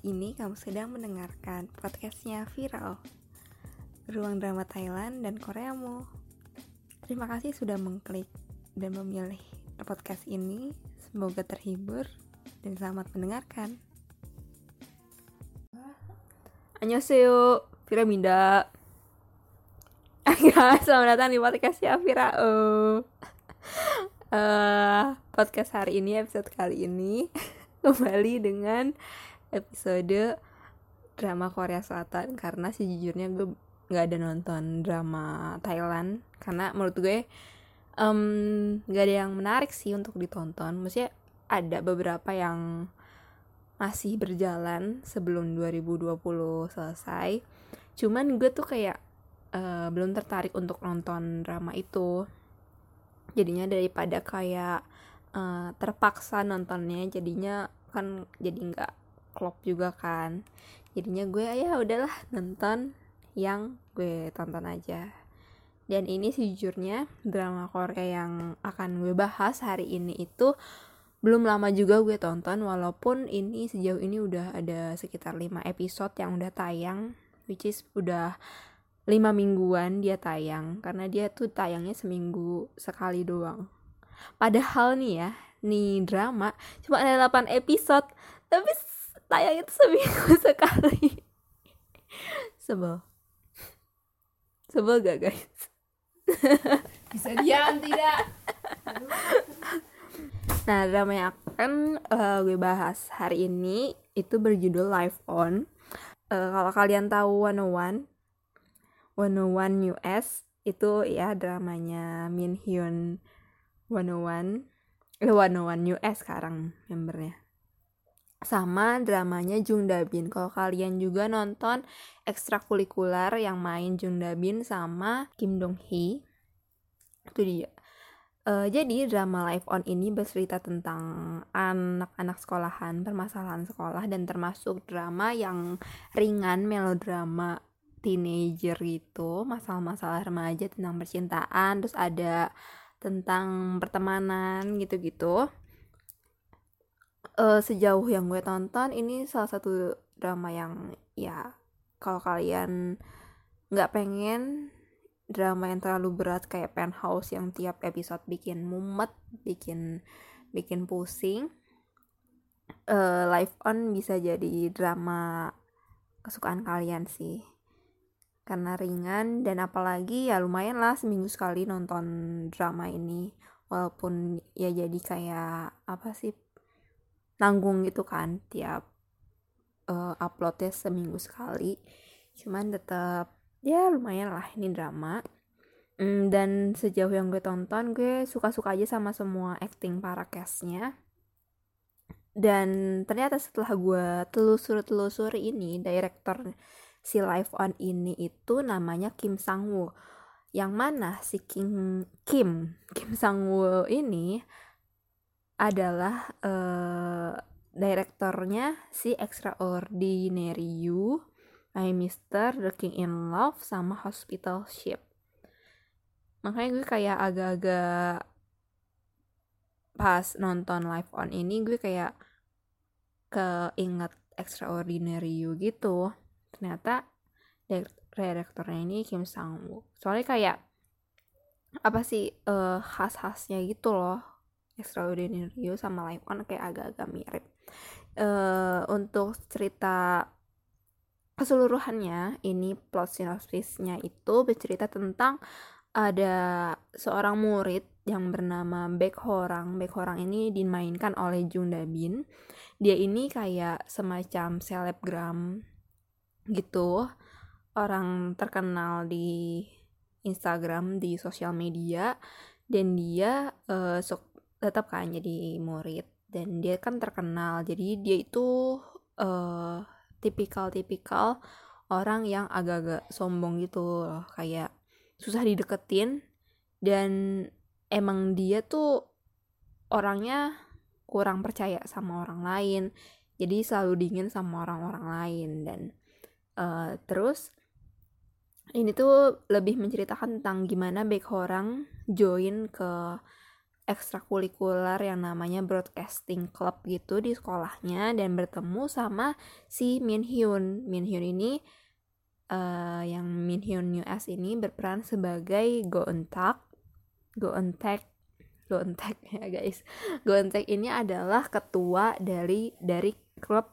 Saat ini kamu sedang mendengarkan podcastnya Viral, Ruang Drama Thailand dan Koreamu. Terima kasih sudah mengklik dan memilih podcast ini. Semoga terhibur dan selamat mendengarkan. Annyeonghaseyo, Vira Minda. Selamat datang di podcastnya Vira. Podcast hari ini, episode kali ini kembali dengan episode drama Korea Selatan, karena sejujurnya gue gak ada nonton drama Thailand karena menurut gue gak ada yang menarik sih untuk ditonton. Maksudnya ada beberapa yang masih berjalan sebelum 2020 selesai, cuman gue tuh kayak belum tertarik untuk nonton drama itu. Jadinya daripada kayak terpaksa nontonnya, jadinya kan jadi gak klop juga kan. Jadinya gue ya udahlah nonton yang gue tonton aja. Dan ini sejujurnya drama Korea yang akan gue bahas hari ini itu belum lama juga gue tonton, walaupun ini sejauh ini udah ada sekitar 5 episode yang udah tayang, which is udah 5 mingguan dia tayang, karena dia tuh tayangnya seminggu sekali doang. Padahal nih ya, nih drama cuma ada 8 episode tapi tayang itu seminggu sekali. Sebel gak guys? Bisa diam tidak? Nah, drama yang akan gue bahas hari ini itu berjudul Live On. Kalau kalian tahu 101 US, itu ya dramanya Minhyun 101 US sekarang membernya, sama dramanya Jung Da Bin. Kalau kalian juga nonton Ekstrakurikuler yang main Jung Da Bin sama Kim Dong Hee, itu dia. Jadi drama Live On ini bercerita tentang anak-anak sekolahan, permasalahan sekolah, dan termasuk drama yang ringan, melodrama teenager gitu, masalah-masalah remaja tentang percintaan, terus ada tentang pertemanan gitu-gitu. Sejauh yang gue tonton, ini salah satu drama yang ya kalau kalian nggak pengen drama yang terlalu berat kayak Penthouse yang tiap episode bikin mumet, bikin pusing, Live On bisa jadi drama kesukaan kalian sih, karena ringan dan apalagi ya lumayan lah seminggu sekali nonton drama ini, walaupun ya jadi kayak apa sih, nanggung gitu kan tiap uploadnya seminggu sekali, cuman tetap ya lumayan lah ini drama. Dan sejauh yang gue tonton, gue suka-suka aja sama semua acting para castnya. Dan ternyata setelah gue telusuri ini, director si Live On ini itu namanya Kim Sang Woo, yang mana si Kim Sang Woo ini adalah direktornya si Extraordinary You, My Mr., The King in Love, sama Hospital Ship. Makanya gue kayak agak-agak pas nonton Live On ini gue kayak keinget Extraordinary You gitu. Ternyata direktornya ini Kim Sang Woo. Soalnya kayak apa sih khas-khasnya gitu loh. Extraordinary You sama Live On kayak agak-agak mirip. Untuk cerita keseluruhannya, ini plot sinopsisnya itu bercerita tentang ada seorang murid yang bernama Baek Ho-rang. Baek Ho-rang ini dimainkan oleh Jung Da Bin. Dia ini kayak semacam selebgram gitu, orang terkenal di Instagram, di sosial media, dan dia tetap kan jadi murid, dan dia kan terkenal. Jadi dia itu tipikal orang yang agak-agak sombong gitu loh, kayak susah dideketin, dan emang dia tuh orangnya kurang percaya sama orang lain, jadi selalu dingin sama orang-orang lain. Dan terus ini tuh lebih menceritakan tentang gimana Baek Ho-rang join ke ekstrakurikuler yang namanya broadcasting club gitu di sekolahnya, dan bertemu sama si Minhyun. Minhyun ini yang Minhyun US ini berperan sebagai Go Eun-taek ya guys. Go Eun-taek ini adalah ketua dari klub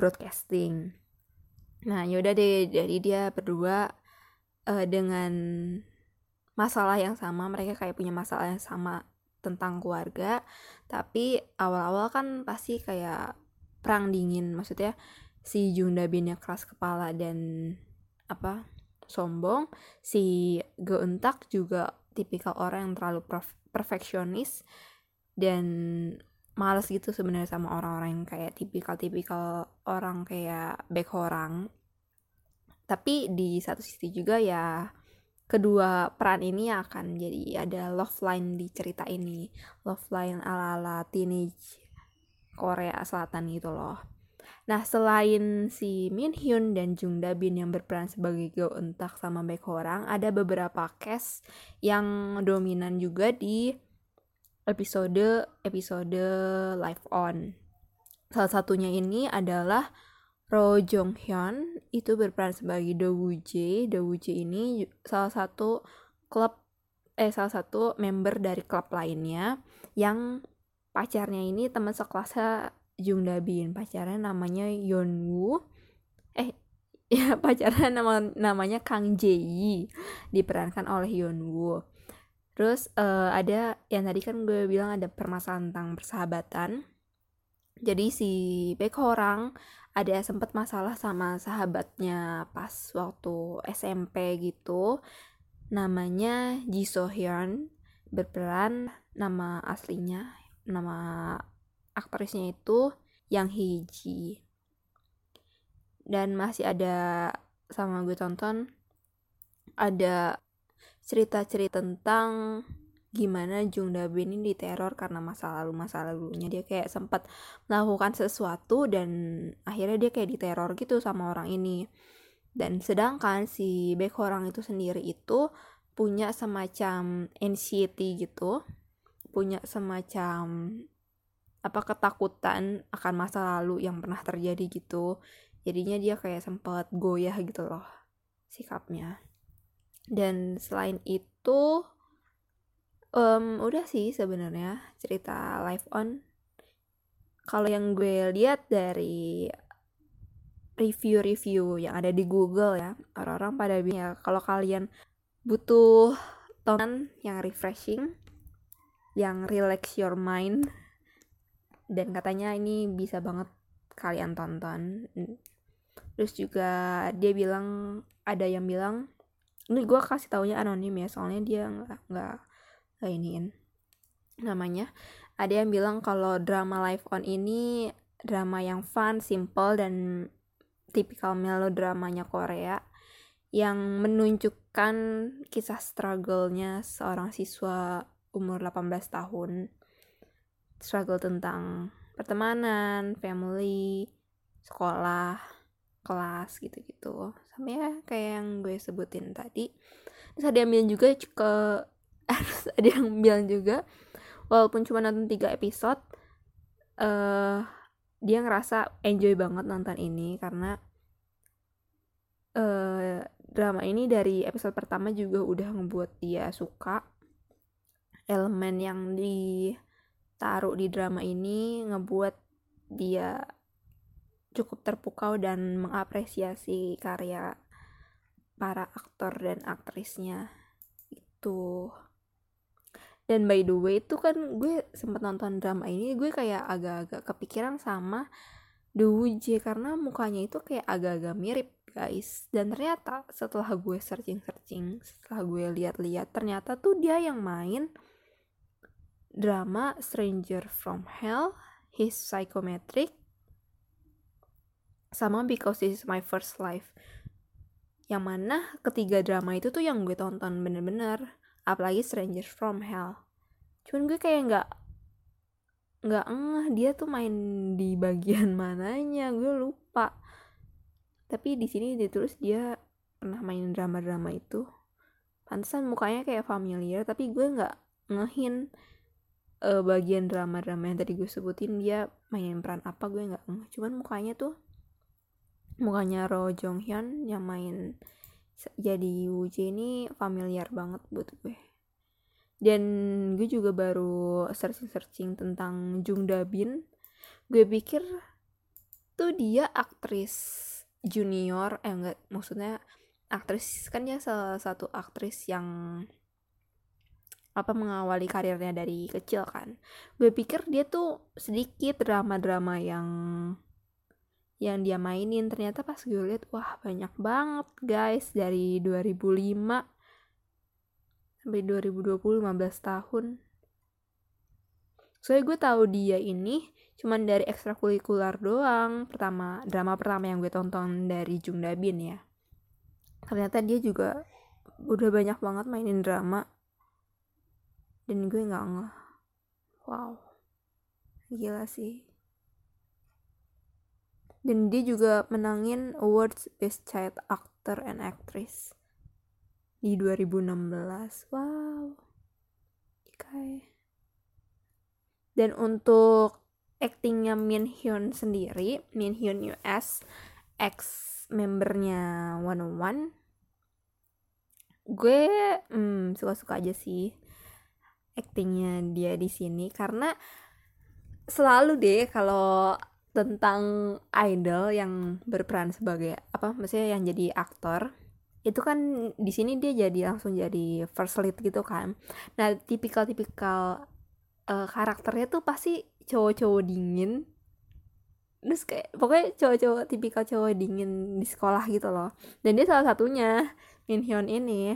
broadcasting. Nah, yaudah deh, jadi dia berdua dengan masalah yang sama, mereka kayak punya masalah yang sama tentang keluarga, tapi awal-awal kan pasti kayak perang dingin, maksudnya si Jung Da Bin keras kepala dan sombong, si Go Eun-taek juga tipikal orang yang terlalu perfeksionis dan malas gitu sebenarnya sama orang-orang yang kayak tipikal-tipikal orang kayak Baek Ho-rang. Tapi di satu sisi juga ya, kedua peran ini akan jadi ada love line di cerita ini, love line ala-ala teenage Korea Selatan gitu loh. Nah, selain si Minhyun dan Jung Da Bin yang berperan sebagai Go Eun-taek sama Baek Ho-rang, ada beberapa cast yang dominan juga di episode Live On. Salah satunya ini adalah Ro Jong Hyun, itu berperan sebagai Do Woo-jae. Do Woo-jae ini salah satu member dari klub lainnya yang pacarnya ini teman sekelasnya Jung Da Bin. Pacarnya namanya Yeon Woo. Pacarnya namanya Kang Jae Yi, diperankan oleh Yeon Woo. Terus ada yang tadi kan gue bilang ada permasalahan tentang persahabatan. Jadi si Baek Ho-rang ada sempat masalah sama sahabatnya pas waktu SMP gitu, namanya Ji So Hyun, berperan nama aktrisnya itu Yang Hiji. Dan masih ada, sama gue tonton, ada cerita-cerita tentang gimana Jung Da Bin ini diteror karena masa lalunya. Dia kayak sempat melakukan sesuatu dan akhirnya dia kayak diteror gitu sama orang ini. Dan sedangkan si Baek Ho-rang itu sendiri itu punya semacam anxiety gitu, punya semacam ketakutan akan masa lalu yang pernah terjadi gitu. Jadinya dia kayak sempat goyah gitu loh sikapnya. Dan selain itu udah sih sebenarnya cerita Live On. Kalau yang gue lihat dari review-review yang ada di Google ya, orang-orang pada bilang ya, kalau kalian butuh tontonan yang refreshing, yang relax your mind, dan katanya ini bisa banget kalian tonton. Terus juga dia bilang, ada yang bilang, ini gue kasih taunya anonim ya, soalnya dia nggak namanya. Ada yang bilang kalau drama Live On ini drama yang fun, simple, dan tipikal melodramanya Korea yang menunjukkan kisah struggle-nya seorang siswa umur 18 tahun. Struggle tentang pertemanan, family, sekolah, kelas, gitu-gitu. Sama ya kayak yang gue sebutin tadi. Terus ada yang bilang juga walaupun cuma nonton 3 episode dia ngerasa enjoy banget nonton ini karena drama ini dari episode pertama juga udah ngebuat dia suka. Elemen yang ditaruh di drama ini ngebuat dia cukup terpukau dan mengapresiasi karya para aktor dan aktrisnya gitu. Dan by the way, itu kan gue sempat nonton drama ini, gue kayak agak-agak kepikiran sama Do Woo-jae karena mukanya itu kayak agak-agak mirip guys. Dan ternyata setelah gue searching, setelah gue lihat-lihat, ternyata tuh dia yang main drama Stranger from Hell, His Psychometric, sama Because This is My First Life. Yang mana ketiga drama itu tuh yang gue tonton bener-bener, apalagi Stranger from Hell. Cuman gue kayak nggak dia tuh main di bagian mananya, gue lupa. Tapi di sini ditulis dia pernah main drama-drama itu. Pantesan mukanya kayak familiar, tapi gue nggak ngeh-in bagian drama-drama yang tadi gue sebutin dia mainin peran apa gue nggak ngeh, cuman mukanya tuh, mukanya Ro Jong Hyun yang main jadi Woo-jae ini familiar banget buat gue. Dan gue juga baru searching-searching tentang Jung Da Bin. Gue pikir tuh dia aktris junior, enggak, maksudnya aktris kan dia salah satu aktris yang apa mengawali karirnya dari kecil kan. Gue pikir dia tuh sedikit drama-drama yang dia mainin, ternyata pas gue liat wah banyak banget guys, dari 2005 sampai 2020, 15 tahun. Soalnya gue tahu dia ini cuman dari ekstrakurikuler doang, drama pertama yang gue tonton dari Jung Da Bin ya. Ternyata dia juga udah banyak banget mainin drama dan gue nggak ngeh. Wow, gila sih. Dan dia juga menangin awards Best Child Actor and Actress di 2016. Wow. Okay. Dan untuk actingnya Minhyun sendiri, Minhyun US, ex-membernya 101, gue suka-suka aja sih actingnya dia di sini, karena selalu deh kalau tentang idol yang berperan sebagai apa, maksudnya yang jadi aktor itu kan di sini dia jadi langsung jadi first lead gitu kan. Nah tipikal-tipikal karakternya tuh pasti cowok-cowok dingin, terus kayak pokoknya cowok-cowok, tipikal cowok dingin di sekolah gitu loh. Dan dia salah satunya Minhyun ini.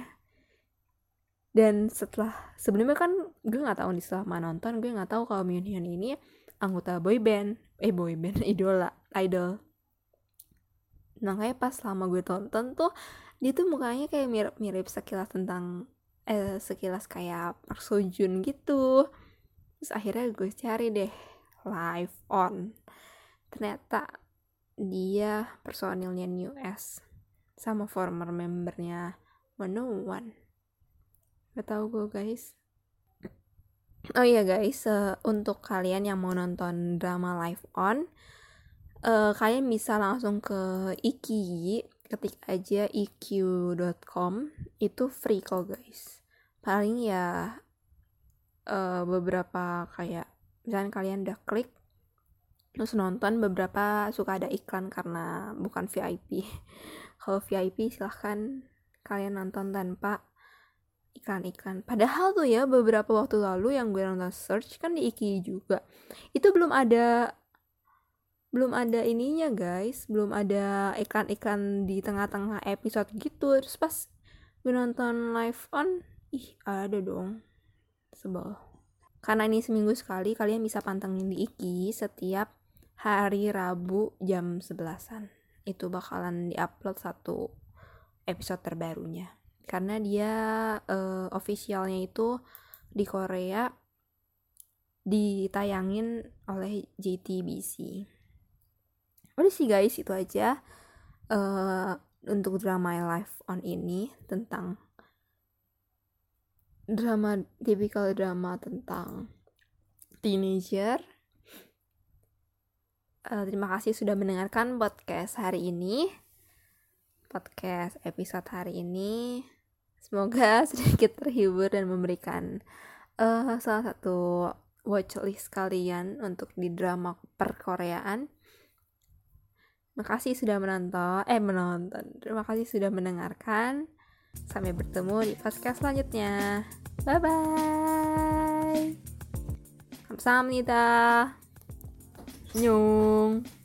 Dan setelah sebelumnya kan gue nggak tahu, di setelah nonton gue nggak tahu kalau Minhyun ini anggota boyband, idol. Nah kayak pas lama gue tonton tuh dia tuh mukanya kayak mirip-mirip sekilas kayak Park Seo Joon gitu. Terus akhirnya gue cari deh Live On, ternyata dia personilnya New S sama former membernya 101. Gak tau gue guys. Oh iya guys, untuk kalian yang mau nonton drama Live On, kalian bisa langsung ke iQiyi, ketik aja iq.com, itu free kok guys. Paling ya beberapa kayak, misalnya kalian udah klik, terus nonton, beberapa suka ada iklan karena bukan VIP. Kalau VIP silahkan kalian nonton tanpa iklan-iklan. Padahal tuh ya beberapa waktu lalu yang gue nonton search kan di iQiyi juga, itu belum ada ininya guys, belum ada iklan-iklan di tengah-tengah episode gitu. Terus pas gue nonton Live On, ada dong, sebel. Karena ini seminggu sekali, kalian bisa pantengin di iQiyi setiap hari Rabu jam 11-an, itu bakalan diupload satu episode terbarunya. Karena dia officialnya itu di Korea ditayangin oleh JTBC. Udah sih guys, itu aja untuk drama Live On ini, tentang drama, typical drama tentang teenager. Terima kasih sudah mendengarkan podcast episode hari ini. Semoga sedikit terhibur dan memberikan salah satu watchlist kalian untuk di drama perkoreaan. Terima kasih sudah mendengarkan. Sampai bertemu di podcast selanjutnya. Bye-bye. Kamsahamnida. Annyeong.